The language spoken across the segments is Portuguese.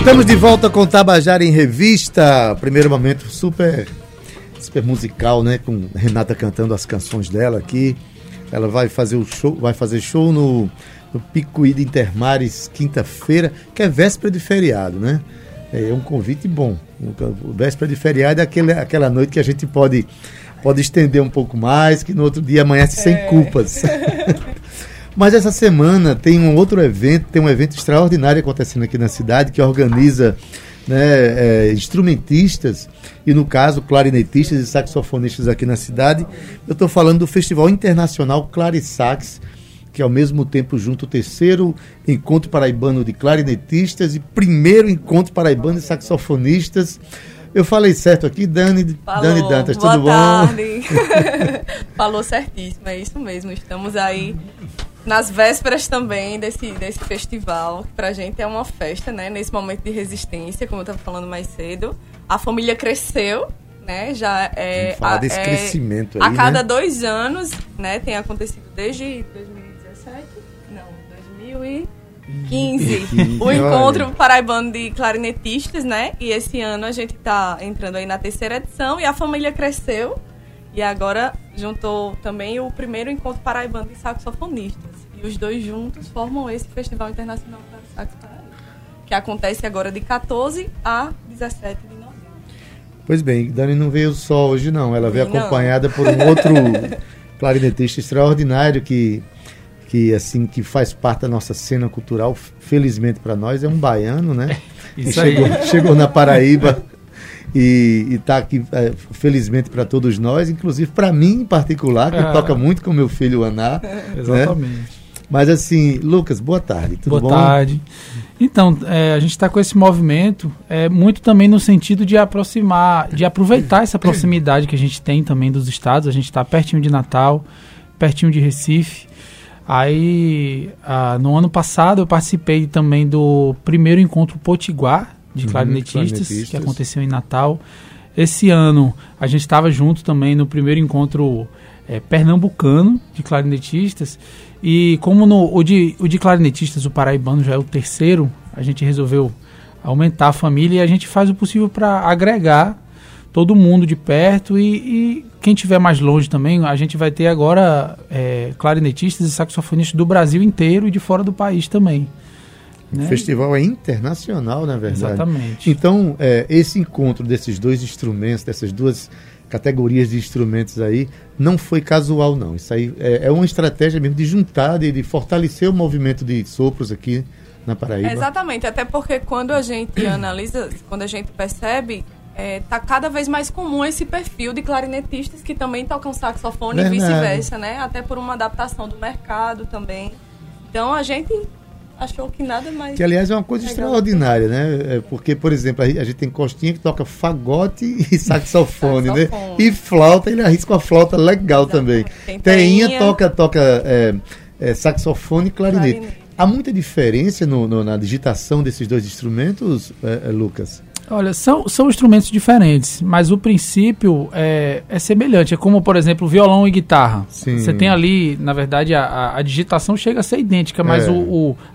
Estamos de volta com Tabajara em Revista. Primeiro momento super musical, né? Com Renata cantando as canções dela aqui. Ela vai fazer o show, no Pico I de Intermares, quinta-feira, que é véspera de feriado, né? É um convite bom. Véspera de feriado é aquela noite que a gente pode estender um pouco mais, que no outro dia amanhece sem culpas. Mas essa semana tem um outro evento, tem um evento extraordinário acontecendo aqui na cidade, que organiza instrumentistas, e no caso clarinetistas e saxofonistas aqui na cidade. Eu estou falando do Festival Internacional Clarisax, que ao mesmo tempo junta o terceiro Encontro Paraibano de Clarinetistas e primeiro Encontro Paraibano de Saxofonistas. Eu falei certo aqui, Dani Dantas, tudo bom? Boa tarde. Falou certíssimo, é isso mesmo. Estamos aí nas vésperas também desse festival, que pra gente é uma festa, né? Nesse momento de resistência, como eu estava falando mais cedo. A família cresceu, né? Já é. Falar desse crescimento aí, a cada 2 anos, né? Tem acontecido desde 2017? Não, 2015. O Encontro Paraibano de Clarinetistas, né? E esse ano a gente tá entrando aí na terceira edição, e a família cresceu. E agora juntou também o primeiro Encontro Paraibano de Saxofonistas. E os dois juntos formam esse Festival Internacional da Sax Paraíba, que acontece agora de 14 a 17 de novembro. Pois bem, Dani não veio só hoje, não. Ela veio acompanhada por um outro clarinetista extraordinário que faz parte da nossa cena cultural. Felizmente para nós, é um baiano, né? Isso aí. Chegou na Paraíba. E está aqui, felizmente, para todos nós, inclusive para mim em particular, que toca muito com meu filho Aná. Exatamente. Né? Mas assim, Lucas, boa tarde, tudo bom? Boa tarde. Então, a gente está com esse movimento muito também no sentido de aproximar, de aproveitar essa proximidade que a gente tem também dos estados. A gente está pertinho de Natal, pertinho de Recife. Aí, no ano passado, eu participei também do primeiro Encontro Potiguar de clarinetistas, que aconteceu em Natal. Esse ano a gente estava junto também no primeiro Encontro pernambucano de clarinetistas, e como o de clarinetistas, o paraibano, já é o terceiro, a gente resolveu aumentar a família, e a gente faz o possível para agregar todo mundo de perto, e quem estiver mais longe também. A gente vai ter agora clarinetistas e saxofonistas do Brasil inteiro e de fora do país também. O festival é internacional, na verdade. Exatamente. Então, esse encontro desses dois instrumentos, dessas duas categorias de instrumentos aí, não foi casual, não. Isso aí é uma estratégia mesmo de juntar, de fortalecer o movimento de sopros aqui na Paraíba. Exatamente, até porque quando a gente analisa, quando a gente percebe, está cada vez mais comum esse perfil de clarinetistas que também tocam saxofone, e vice-versa, né? Até por uma adaptação do mercado também. Então, a gente achou que nada mais... Que, aliás, é uma coisa extraordinária, né? Porque, por exemplo, a gente tem Costinha que toca fagote e saxofone, né? E flauta, ele arrisca uma flauta legal. Exatamente. Também. Tainha toca saxofone e clarinete. Há muita diferença na digitação desses dois instrumentos, Lucas? Olha, são instrumentos diferentes, mas o princípio é semelhante. É como, por exemplo, violão e guitarra. Sim. Você tem ali, na verdade, a digitação chega a ser idêntica, mas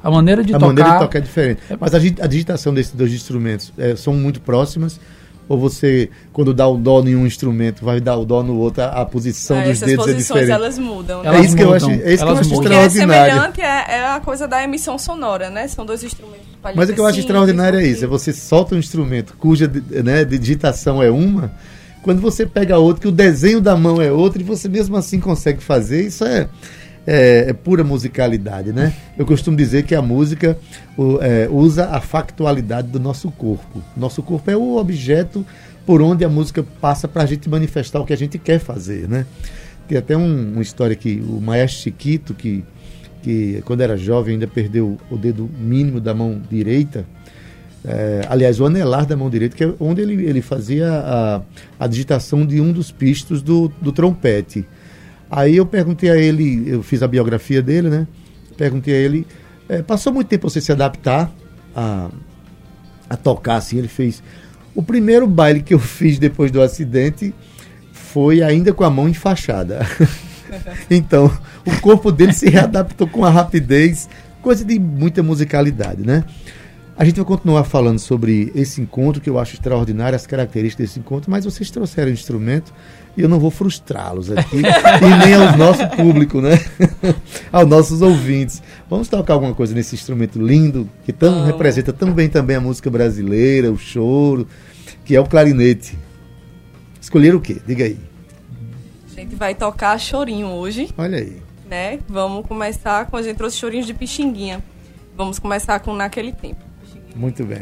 a maneira de tocar... A maneira de tocar é diferente. Mas a digitação desses dois instrumentos são muito próximas? Ou você, quando dá o dó em um instrumento, vai dar o dó no outro, a posição dos dedos é diferente? Essas posições, elas mudam, né? É isso que eu acho extraordinário. O que é semelhante é a coisa da emissão sonora, né? São dois instrumentos. Mas o que eu acho extraordinário é isso, é você solta um instrumento cuja digitação é uma, quando você pega outro, que o desenho da mão é outro, e você mesmo assim consegue fazer. Isso é pura musicalidade, né? Eu costumo dizer que a música usa a factualidade do nosso corpo. Nosso corpo é o objeto por onde a música passa para a gente manifestar o que a gente quer fazer, né? Tem até uma história que o maestro Chiquito, que quando era jovem ainda perdeu o dedo mínimo da mão direita, aliás, o anelar da mão direita, que é onde ele fazia a digitação de um dos pistos do trompete. Aí eu perguntei a ele, eu fiz a biografia dele, né? Perguntei a ele, passou muito tempo você se adaptar a tocar assim? Ele fez: o primeiro baile que eu fiz depois do acidente foi ainda com a mão enfaixada. Então, o corpo dele se readaptou com a rapidez, coisa de muita musicalidade, né? A gente vai continuar falando sobre esse encontro, que eu acho extraordinário, as características desse encontro, mas vocês trouxeram o instrumento e eu não vou frustrá-los aqui, e nem ao nosso público, né? Aos nossos ouvintes. Vamos tocar alguma coisa nesse instrumento lindo, que representa tão bem também a música brasileira, o choro, que é o clarinete. Escolheram o quê? Diga aí. A gente vai tocar chorinho hoje. Olha aí. Né? Vamos começar com... A gente trouxe chorinhos de Pixinguinha. Vamos começar com Naquele Tempo. Muito bem.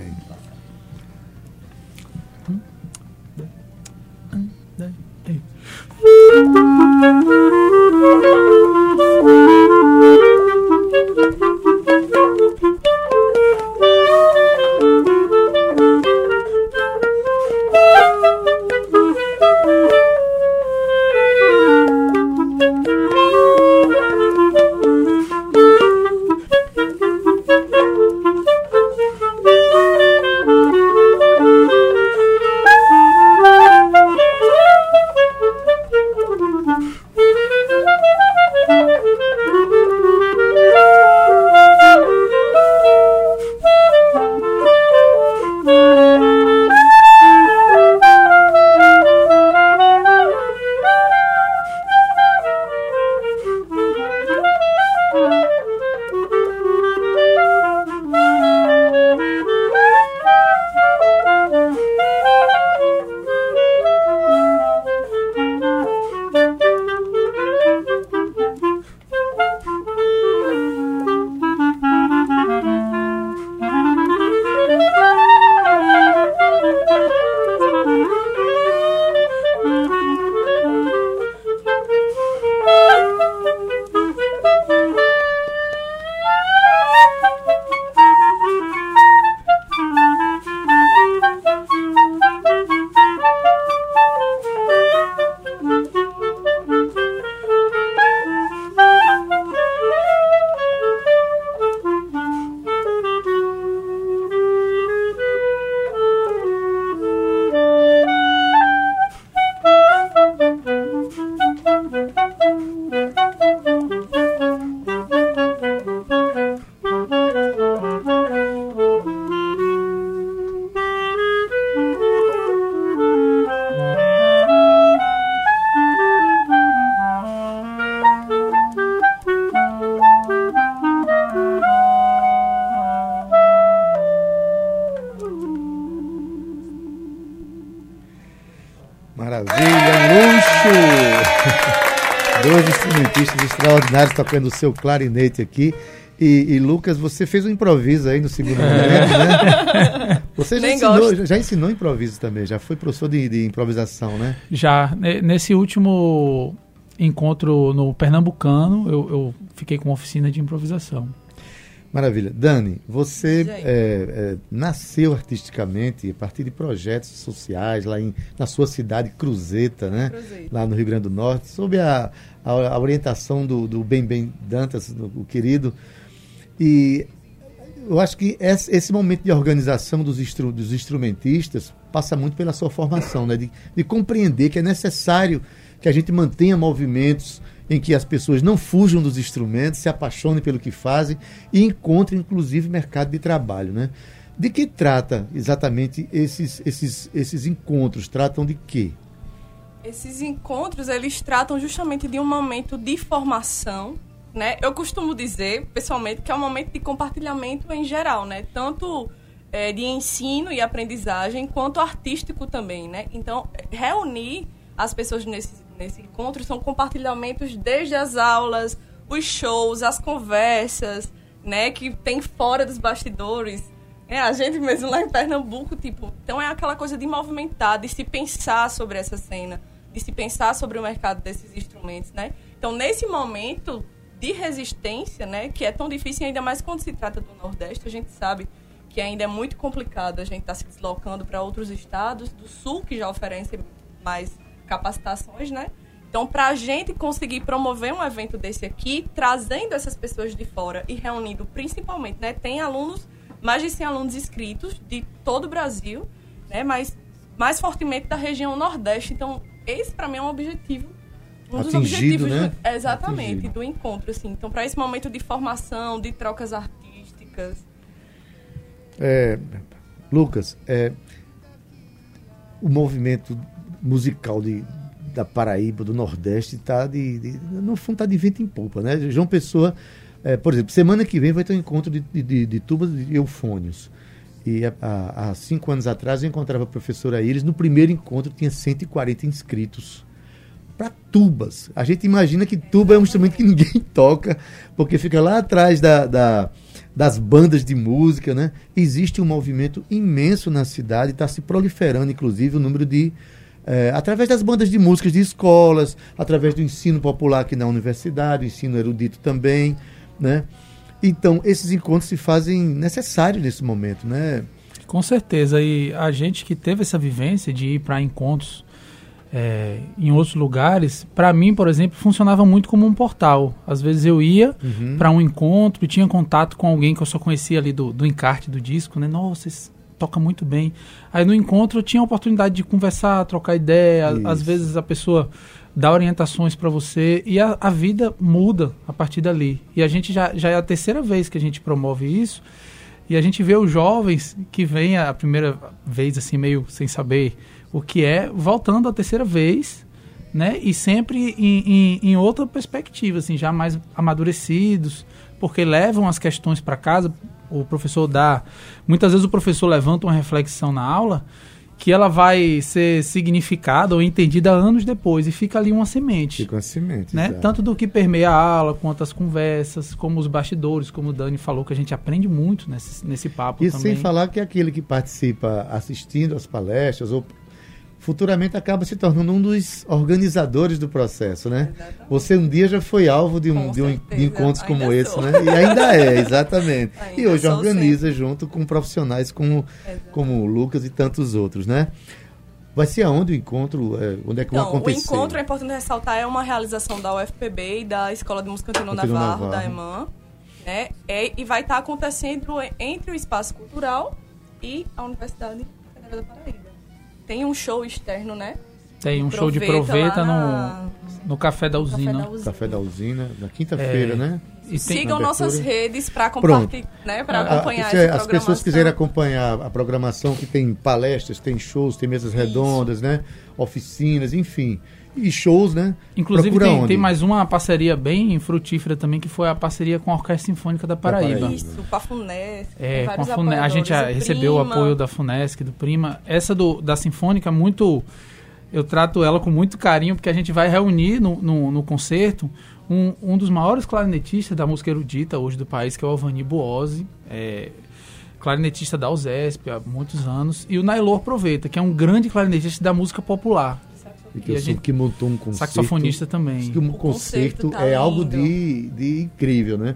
Tocando o seu clarinete aqui. E Lucas, você fez um improviso aí no segundo momento, né? Você já ensinou improviso também, já foi professor de improvisação, né? Já. Nesse último encontro no Pernambucano, eu fiquei com uma oficina de improvisação. Maravilha. Dani, você nasceu artisticamente a partir de projetos sociais lá na sua cidade, Cruzeta, né? Cruzeta. Lá no Rio Grande do Norte, sob a orientação do Bem Dantas, o querido. E eu acho que esse momento de organização dos instrumentistas passa muito pela sua formação, né? De compreender que é necessário que a gente mantenha movimentos em que as pessoas não fujam dos instrumentos, se apaixonem pelo que fazem e encontrem, inclusive, mercado de trabalho, né? De que trata exatamente esses encontros? Tratam de quê? Esses encontros, eles tratam justamente de um momento de formação, né? Eu costumo dizer, pessoalmente, que é um momento de compartilhamento em geral, né? Tanto de ensino e aprendizagem, quanto artístico também, né? Então, reunir as pessoas nesse encontro são compartilhamentos desde as aulas, os shows, as conversas, né, que tem fora dos bastidores. A gente mesmo lá em Pernambuco, então é aquela coisa de movimentar, de se pensar sobre essa cena, de se pensar sobre o mercado desses instrumentos, né? Então, nesse momento de resistência, né, que é tão difícil, ainda mais quando se trata do Nordeste, a gente sabe que ainda é muito complicado, a gente está se deslocando para outros estados do Sul, que já oferecem mais capacitações, né? Então, para a gente conseguir promover um evento desse aqui, trazendo essas pessoas de fora e reunindo principalmente, né? Tem alunos, mais de 100 alunos inscritos de todo o Brasil, né? Mas mais fortemente da região Nordeste. Então, esse para mim é um objetivo, dos objetivos, né? Exatamente, atingido. Do encontro, assim. Então, para esse momento de formação, de trocas artísticas. Lucas, o movimento musical da Paraíba, do Nordeste, está no fundo está de vento em polpa, né? João Pessoa, por exemplo, semana que vem vai ter um encontro de tubas e eufônios. E há 5 anos atrás eu encontrava a professora Iris. No primeiro encontro tinha 140 inscritos para tubas. A gente imagina que tuba é um instrumento que ninguém toca, porque fica lá atrás das bandas de música, né? Existe um movimento imenso na cidade, está se proliferando, inclusive, o número de... através das bandas de músicas de escolas, através do ensino popular aqui na universidade, o ensino erudito também, né? Então, esses encontros se fazem necessários nesse momento, né? Com certeza, e a gente que teve essa vivência de ir para encontros em outros lugares, para mim, por exemplo, funcionava muito como um portal. Às vezes eu ia para um encontro e tinha contato com alguém que eu só conhecia ali do encarte do disco, né? Nossa, toca muito bem. Aí no encontro eu tinha a oportunidade de conversar, trocar ideia, às vezes a pessoa... dá orientações para você, e a vida muda a partir dali. E a gente já é a terceira vez que a gente promove isso, e a gente vê os jovens que vêm a primeira vez assim meio sem saber o que é, voltando a terceira vez, né? E sempre em outra perspectiva, assim, já mais amadurecidos, porque levam as questões para casa. O professor muitas vezes o professor levanta uma reflexão na aula que ela vai ser significada ou entendida anos depois, e fica ali uma semente. Fica uma semente, né? Tanto do que permeia a aula, quanto as conversas, como os bastidores, como o Dani falou, que a gente aprende muito nesse papo também. E sem falar que aquele que participa assistindo às palestras, ou futuramente acaba se tornando um dos organizadores do processo, né? Exatamente. Você um dia já foi alvo de encontros como esse, né? E ainda é, exatamente. E hoje organiza sempre, junto com profissionais como o Lucas e tantos outros, né? Vai ser aonde o encontro? Onde é que vai acontecer? O encontro, é importante ressaltar, é uma realização da UFPB e da Escola de Música Antônio Navarro, da EMAN, né? E vai estar acontecendo entre o Espaço Cultural e a Universidade Federal da Paraíba. Tem um show externo, né? Tem um show de Proveta no Café da Usina. Café da Usina, na quinta-feira, né? E sigam nossas redes para compartilhar, né? Para acompanhar essa programação. As pessoas quiserem acompanhar a programação, que tem palestras, tem shows, tem mesas redondas, né? Oficinas, enfim. E shows, né? Inclusive tem mais uma parceria bem frutífera também, que foi a parceria com a Orquestra Sinfônica da Paraíba. Isso, com a Funesc. A gente recebeu o apoio da Funesc, do Prima. Essa da Sinfônica, eu trato ela com muito carinho, porque a gente vai reunir no concerto um dos maiores clarinetistas da música erudita hoje do país, que é o Alvani Buosi, clarinetista da USP há muitos anos, e o Nailor Proveta, que é um grande clarinetista da música popular. E a gente que montou um concerto. Saxofonista também. Que o concerto tá algo de incrível, né?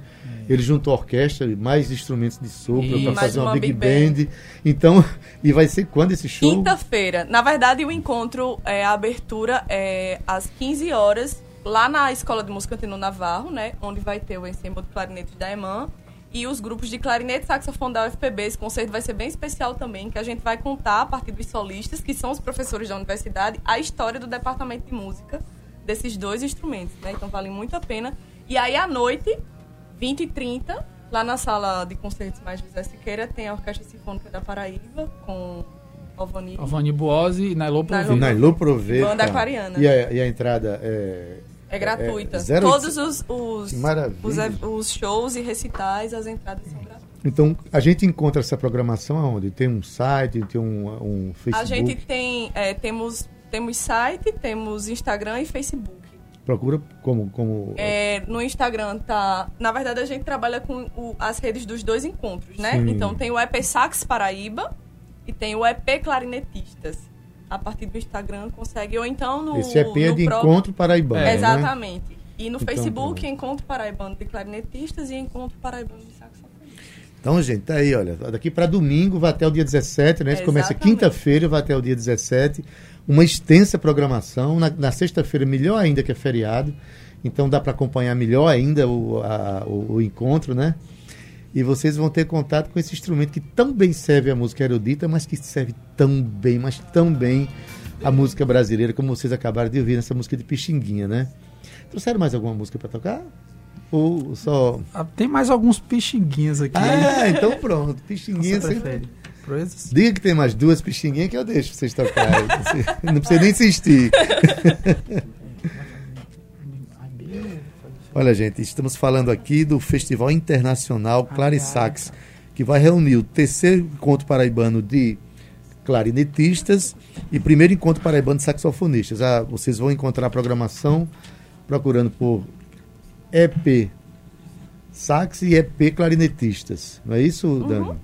Ele juntou a orquestra, mais instrumentos de sopro para fazer uma big band. Então, e vai ser quando esse show? Quinta-feira. Na verdade, o encontro, a abertura é às 15 horas, lá na Escola de Música Antônio Navarro, né? Onde vai ter o ensemble de clarinetes da EMAN e os grupos de clarinete e saxofone da UFPB. Esse concerto vai ser bem especial também, que a gente vai contar, a partir dos solistas, que são os professores da universidade, a história do departamento de música desses dois instrumentos, né? Então vale muito a pena. E aí, à noite, 20h30, lá na sala de concertos mais José Siqueira, tem a Orquestra Sinfônica da Paraíba, com Alvani Buosi e Nailor Proveta. Banda Aquariana. E a entrada é... é gratuita. Todos os shows e recitais, as entradas são gratuitas. Então, a gente encontra essa programação aonde? Tem um site, tem um Facebook? A gente tem... temos site, temos Instagram e Facebook. Procura como... no Instagram tá... Na verdade, a gente trabalha com as redes dos dois encontros, né? Sim. Então, tem o EP Sax Paraíba e tem o EP Clarinetistas. A partir do Instagram consegue, ou então no... Esse EP é de próprio... Encontro Paraibano, exatamente. Né? E no Facebook, Encontro Paraibano de Clarinetistas e Encontro Paraibano de Saxofonistas. Então, gente, tá aí, olha, daqui para domingo vai até o dia 17, né? Isso começa quinta-feira, vai até o dia 17. Uma extensa programação. Na sexta-feira, melhor ainda, que é feriado. Então, dá para acompanhar melhor ainda o encontro, né? E vocês vão ter contato com esse instrumento que tão bem serve a música erudita, mas que serve tão bem, mas tão bem a música brasileira, como vocês acabaram de ouvir nessa música de Pixinguinha, né? Trouxeram mais alguma música para tocar? Ou só... Ah, tem mais alguns pixinguinhas aqui. Ah, então pronto. Pixinguinha sempre... Diga que tem mais duas pixinguinhas que eu deixo pra vocês tocarem. Não precisa nem insistir. Olha, gente, estamos falando aqui do Festival Internacional Clarisax, que vai reunir o terceiro encontro paraibano de clarinetistas e primeiro encontro paraibano de saxofonistas. Ah, vocês vão encontrar a programação procurando por EP Sax e EP Clarinetistas. Não é isso, Dani?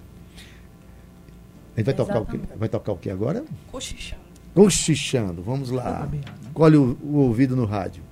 A gente vai tocar o quê? Vai tocar o quê agora? Cochichando. Cochichando, vamos lá. Colhe o ouvido no rádio.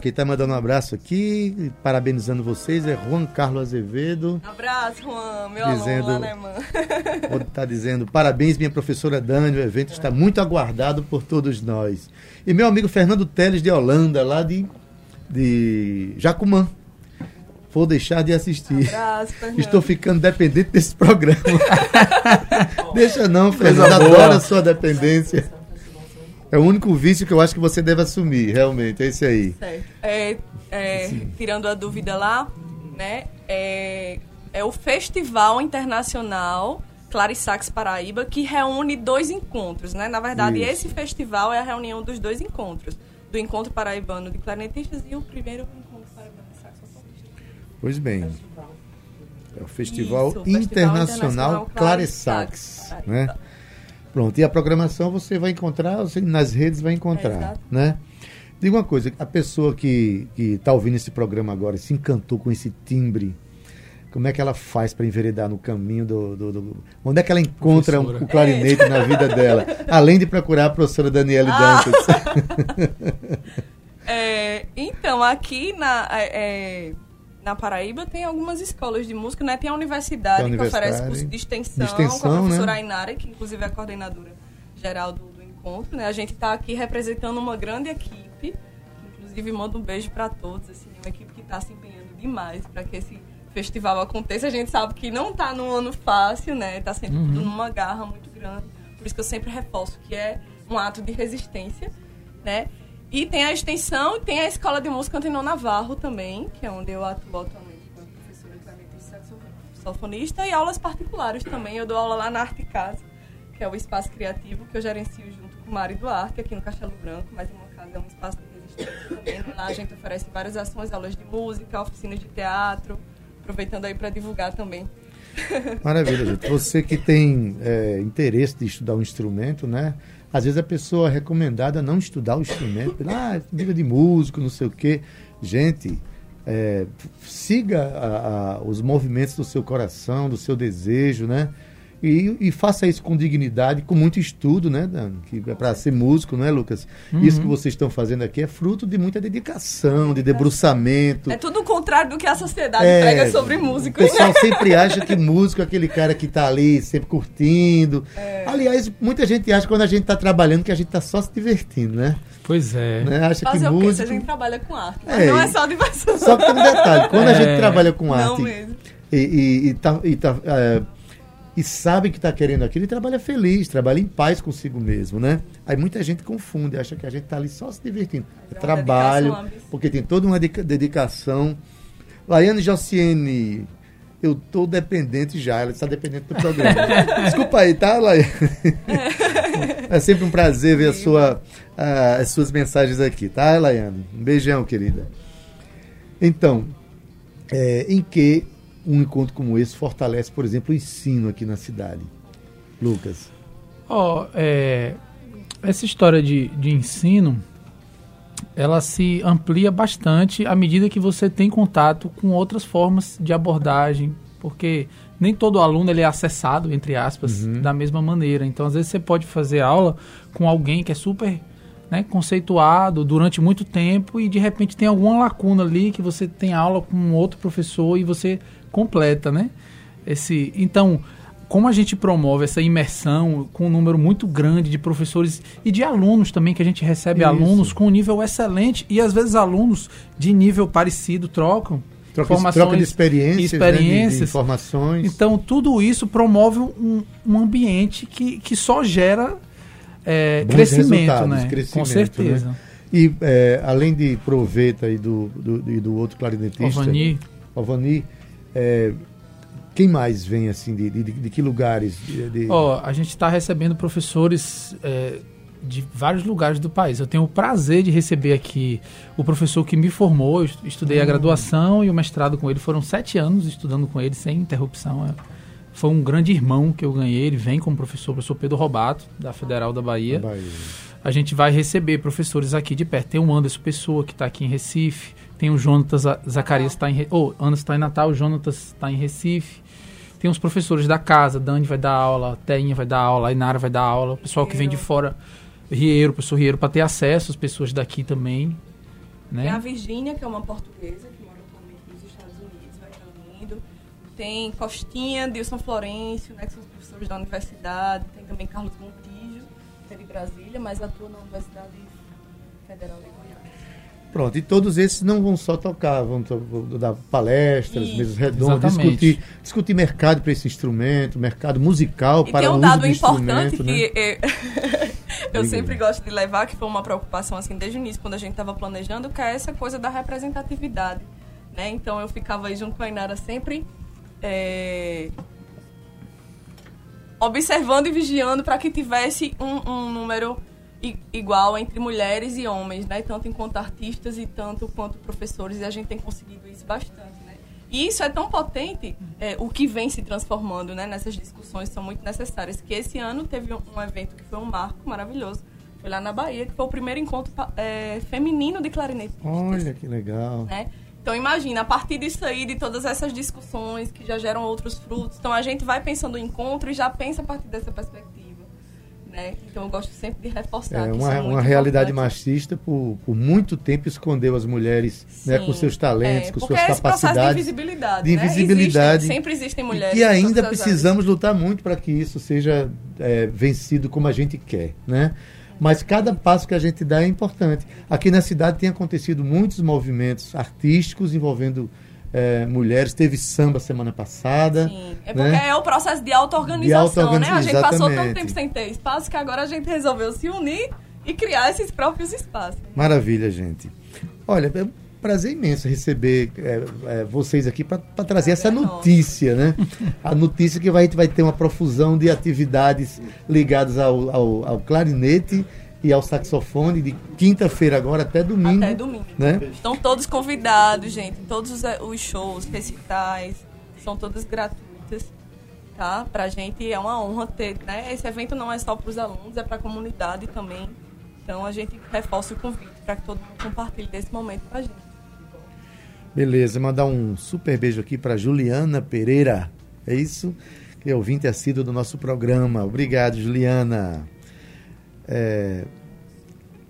Quem está mandando um abraço aqui, parabenizando vocês, é Juan Carlos Azevedo. Abraço, Juan, meu aluno lá na EMAN. Está dizendo, parabéns, minha professora Dani, o evento está muito aguardado por todos nós. E meu amigo Fernando Teles, de Holanda, lá de Jacumã. Vou deixar de assistir. Abraço, Fernando. Estou ficando dependente desse programa. Deixa não, Fernando, adoro a sua dependência. É o único vício que eu acho que você deve assumir, realmente, é esse aí. Certo. Tirando a dúvida lá, né? É o Festival Internacional Clarisax Paraíba, que reúne dois encontros, né? Na verdade, isso. Esse festival é a reunião dos dois encontros. Do Encontro Paraibano de Clarinetistas e o primeiro Encontro Paraibano de Saxofonistas. Pois bem. É o Festival, isso, Internacional Clarisax, né? Pronto, e a programação você vai encontrar, você nas redes vai encontrar, né? Diga uma coisa, a pessoa que está ouvindo esse programa agora, se encantou com esse timbre, como é que ela faz para enveredar no caminho do... Onde é que ela encontra o clarinete na vida dela? Além de procurar a professora Daniele Dantas. Então, aqui na Paraíba tem algumas escolas de música, né? Tem a universidade, que oferece curso de extensão com a professora, né? Inara, que inclusive é a coordenadora geral do encontro, né? A gente está aqui representando uma grande equipe, inclusive mando um beijo para todos, assim, uma equipe que está se empenhando demais para que esse festival aconteça. A gente sabe que não está num ano fácil, né? Está sempre tudo numa garra muito grande, por isso que eu sempre reforço que é um ato de resistência, né? E tem a extensão, tem a Escola de Música Antônio Navarro também, que é onde eu atuo atualmente como professora de clarinetista e saxofonista, e aulas particulares também. Eu dou aula lá na Arte Casa, que é o espaço criativo que eu gerencio junto com o Mário Duarte, aqui no Castelo Branco, mas uma casa é um espaço de resistência também. Lá a gente oferece várias ações, aulas de música, oficinas de teatro, aproveitando aí para divulgar também. Maravilha, gente. Você que tem interesse de estudar um instrumento, né? Às vezes a pessoa é recomendada a não estudar o instrumento. Vida de músico, não sei o quê. Gente, siga os movimentos do seu coração, do seu desejo, né? E faça isso com dignidade, com muito estudo, né, Dani? Que é para ser músico, não é, Lucas? Uhum. Isso que vocês estão fazendo aqui é fruto de muita dedicação, de debruçamento. É tudo o contrário do que a sociedade prega sobre músicos. O pessoal sempre acha que músico é aquele cara que está ali sempre curtindo. É. Aliás, muita gente acha que quando a gente está trabalhando que a gente está só se divertindo, né? Pois é. Né? Acha fazer que o músico... quê? Se a gente trabalha com arte. É. Não é só diversão. Só que tem um detalhe. Quando a gente trabalha com arte... Não mesmo. E sabe que está querendo aquilo e trabalha feliz, trabalha em paz consigo mesmo, né? Aí muita gente confunde, acha que a gente está ali só se divertindo. É trabalho, porque tem toda uma dedicação. Laiane Jociene, eu estou dependente já, ela está dependente do programa. Desculpa aí, tá, Laiane? É sempre um prazer ver as suas mensagens aqui, tá, Laiane? Um beijão, querida. Então, em que... um encontro como esse fortalece, por exemplo, o ensino aqui na cidade. Lucas? Essa história de ensino, ela se amplia bastante à medida que você tem contato com outras formas de abordagem, porque nem todo aluno ele é acessado, entre aspas, da mesma maneira. Então, às vezes, você pode fazer aula com alguém que é super... né, conceituado durante muito tempo e de repente tem alguma lacuna ali que você tem aula com outro professor e você completa, né? Então, como a gente promove essa imersão com um número muito grande de professores e de alunos também, que a gente recebe alunos com um nível excelente e às vezes alunos de nível parecido troca de experiências, né, de informações. Então, tudo isso promove um ambiente que só gera... crescimento, né? Com certeza. Né? E além de Proveta e do outro clarinetista, Alvani, quem mais vem assim? De que lugares? A gente está recebendo professores de vários lugares do país. Eu tenho o prazer de receber aqui o professor que me formou. Eu estudei a graduação e o mestrado com ele. Foram 7 anos estudando com ele sem interrupção. Foi um grande irmão que eu ganhei, ele vem como professor Pedro Robato, da Federal da Bahia. A gente vai receber professores aqui de perto. Tem o Anderson Pessoa, que está aqui em Recife, tem o Jonatas Zacarias, Anderson está em Natal, o Jonatas está em Recife. Tem os professores da casa, Dani vai dar aula, Tainha vai dar aula, Inara vai dar aula, o pessoal que vem de fora, o professor Rieiro, para ter acesso às pessoas daqui também. Né? Tem a Virgínia, que é uma portuguesa, que mora atualmente nos Estados Unidos, vai estar unindo. Tem Costinha, Dilson Florencio, né, que são os professores da universidade. Tem também Carlos Montijo, que é de Brasília, mas atua na Universidade Federal de Goiás. Pronto, e todos esses não vão só tocar, vão dar palestras, mesas redondas, discutir mercado para esse instrumento, mercado musical e para o uso do instrumento. E tem um dado importante que eu sempre gosto de levar, que foi uma preocupação assim, desde o início, quando a gente estava planejando, que é essa coisa da representatividade. Né? Então eu ficava aí junto com a Inara sempre... observando e vigiando para que tivesse um número igual entre mulheres e homens, né? Tanto enquanto artistas e tanto quanto professores, e a gente tem conseguido isso bastante, né? E isso é tão potente, o que vem se transformando, né? Nessas discussões são muito necessárias, que esse ano teve um evento que foi um marco maravilhoso, foi lá na Bahia, que foi o primeiro encontro feminino de clarinetistas. Olha que legal, né? Então, imagina, a partir disso aí, de todas essas discussões que já geram outros frutos, então a gente vai pensando o encontro e já pensa a partir dessa perspectiva, né? Então, eu gosto sempre de reforçar que isso é muito uma realidade machista, por muito tempo, escondeu as mulheres, né, com seus talentos, com suas capacidades. Porque é esse processo de invisibilidade, né? Sempre existem mulheres. E ainda precisamos lutar muito para que isso seja vencido como a gente quer, né? Mas cada passo que a gente dá é importante. Aqui na cidade tem acontecido muitos movimentos artísticos envolvendo mulheres. Teve samba semana passada. Sim, porque é o processo de auto-organização, né? A gente passou tanto tempo sem ter espaço que agora a gente resolveu se unir e criar esses próprios espaços. Maravilha, gente. Olha, é um prazer imenso receber vocês aqui para trazer essa notícia, né? A notícia que a gente vai ter uma profusão de atividades ligadas ao clarinete e ao saxofone de quinta-feira agora até domingo. Até domingo. Né? Estão todos convidados, gente. Todos os shows, recitais, são todas gratuitas, tá? Pra gente é uma honra ter, né? Esse evento não é só para os alunos, é para a comunidade também. Então a gente reforça o convite para que todo mundo compartilhe desse momento com a gente. Beleza, mandar um super beijo aqui para Juliana Pereira, é isso? que é ouvinte assíduo do nosso programa. Obrigado, Juliana.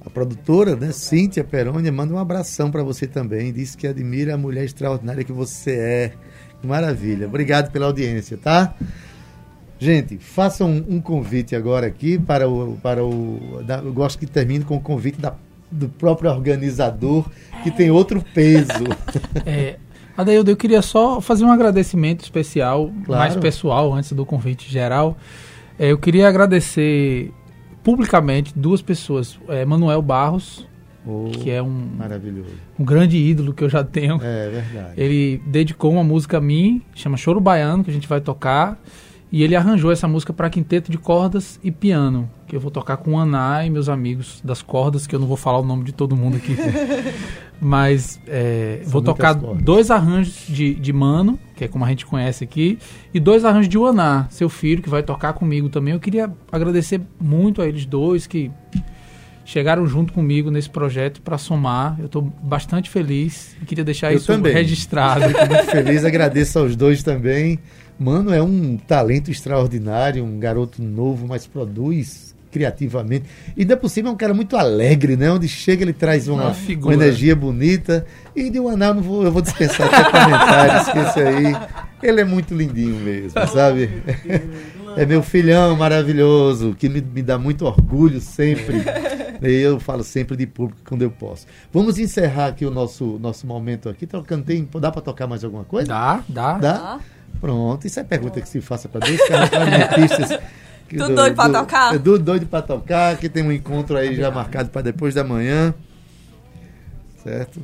A produtora, né, Cíntia Peroni, manda um abração para você também. Diz que admira a mulher extraordinária que você é. Maravilha. Obrigado pela audiência, tá? Gente, façam um convite agora aqui eu gosto que termine com o convite do próprio organizador, que tem outro peso. Adaildo, eu queria só fazer um agradecimento especial, claro, mais pessoal, antes do convite geral. Eu queria agradecer publicamente duas pessoas. Manuel Barros, que é um grande ídolo que eu já tenho. É verdade. Ele dedicou uma música a mim, chama Choro Baiano, que a gente vai tocar. E ele arranjou essa música para quinteto de cordas e piano, que eu vou tocar com Aná e meus amigos das cordas, que eu não vou falar o nome de todo mundo aqui. Mas vou tocar dois arranjos de Mano, que é como a gente conhece aqui, e dois arranjos de Aná, seu filho, que vai tocar comigo também. Eu queria agradecer muito a eles dois, que chegaram junto comigo nesse projeto para somar. Eu estou bastante feliz e queria deixar isso registrado. Eu estou muito feliz, agradeço aos dois também. Mano é um talento extraordinário, um garoto novo, mas produz criativamente. E ainda por cima é um cara muito alegre, né? Onde chega ele traz uma energia bonita. E de Aná eu vou dispensar até comentários, esquece aí. Ele é muito lindinho mesmo, sabe? É meu filhão maravilhoso, que me dá muito orgulho sempre. Eu falo sempre de público quando eu posso. Vamos encerrar aqui o nosso momento aqui. Então, dá para tocar mais alguma coisa? Dá. Pronto, isso é a pergunta que se faça para dois caras clarinetistas. Tudo doido para tocar? Doido para tocar, que tem um encontro aí já marcado para depois da manhã. Certo?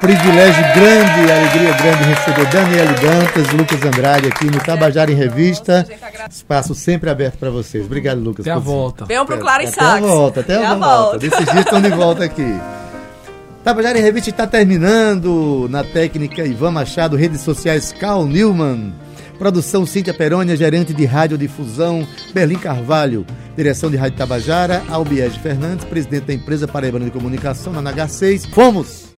Privilégio grande, alegria grande receber Dani Dantas, Lucas Andrade aqui no Tabajara em Revista. Espaço sempre aberto para vocês. Obrigado, Lucas. Até a volta. Venham pro Clarisax. Até a volta. Desses dias estão de volta aqui. Tabajara em Revista está terminando. Na técnica, Ivan Machado, redes sociais, Carl Newman. Produção, Cíntia Peroni, gerente de radiodifusão, Berlim Carvalho. Direção de Rádio Tabajara, Albiege Fernandes, presidente da empresa Paraibana de Comunicação, na NH6. Fomos!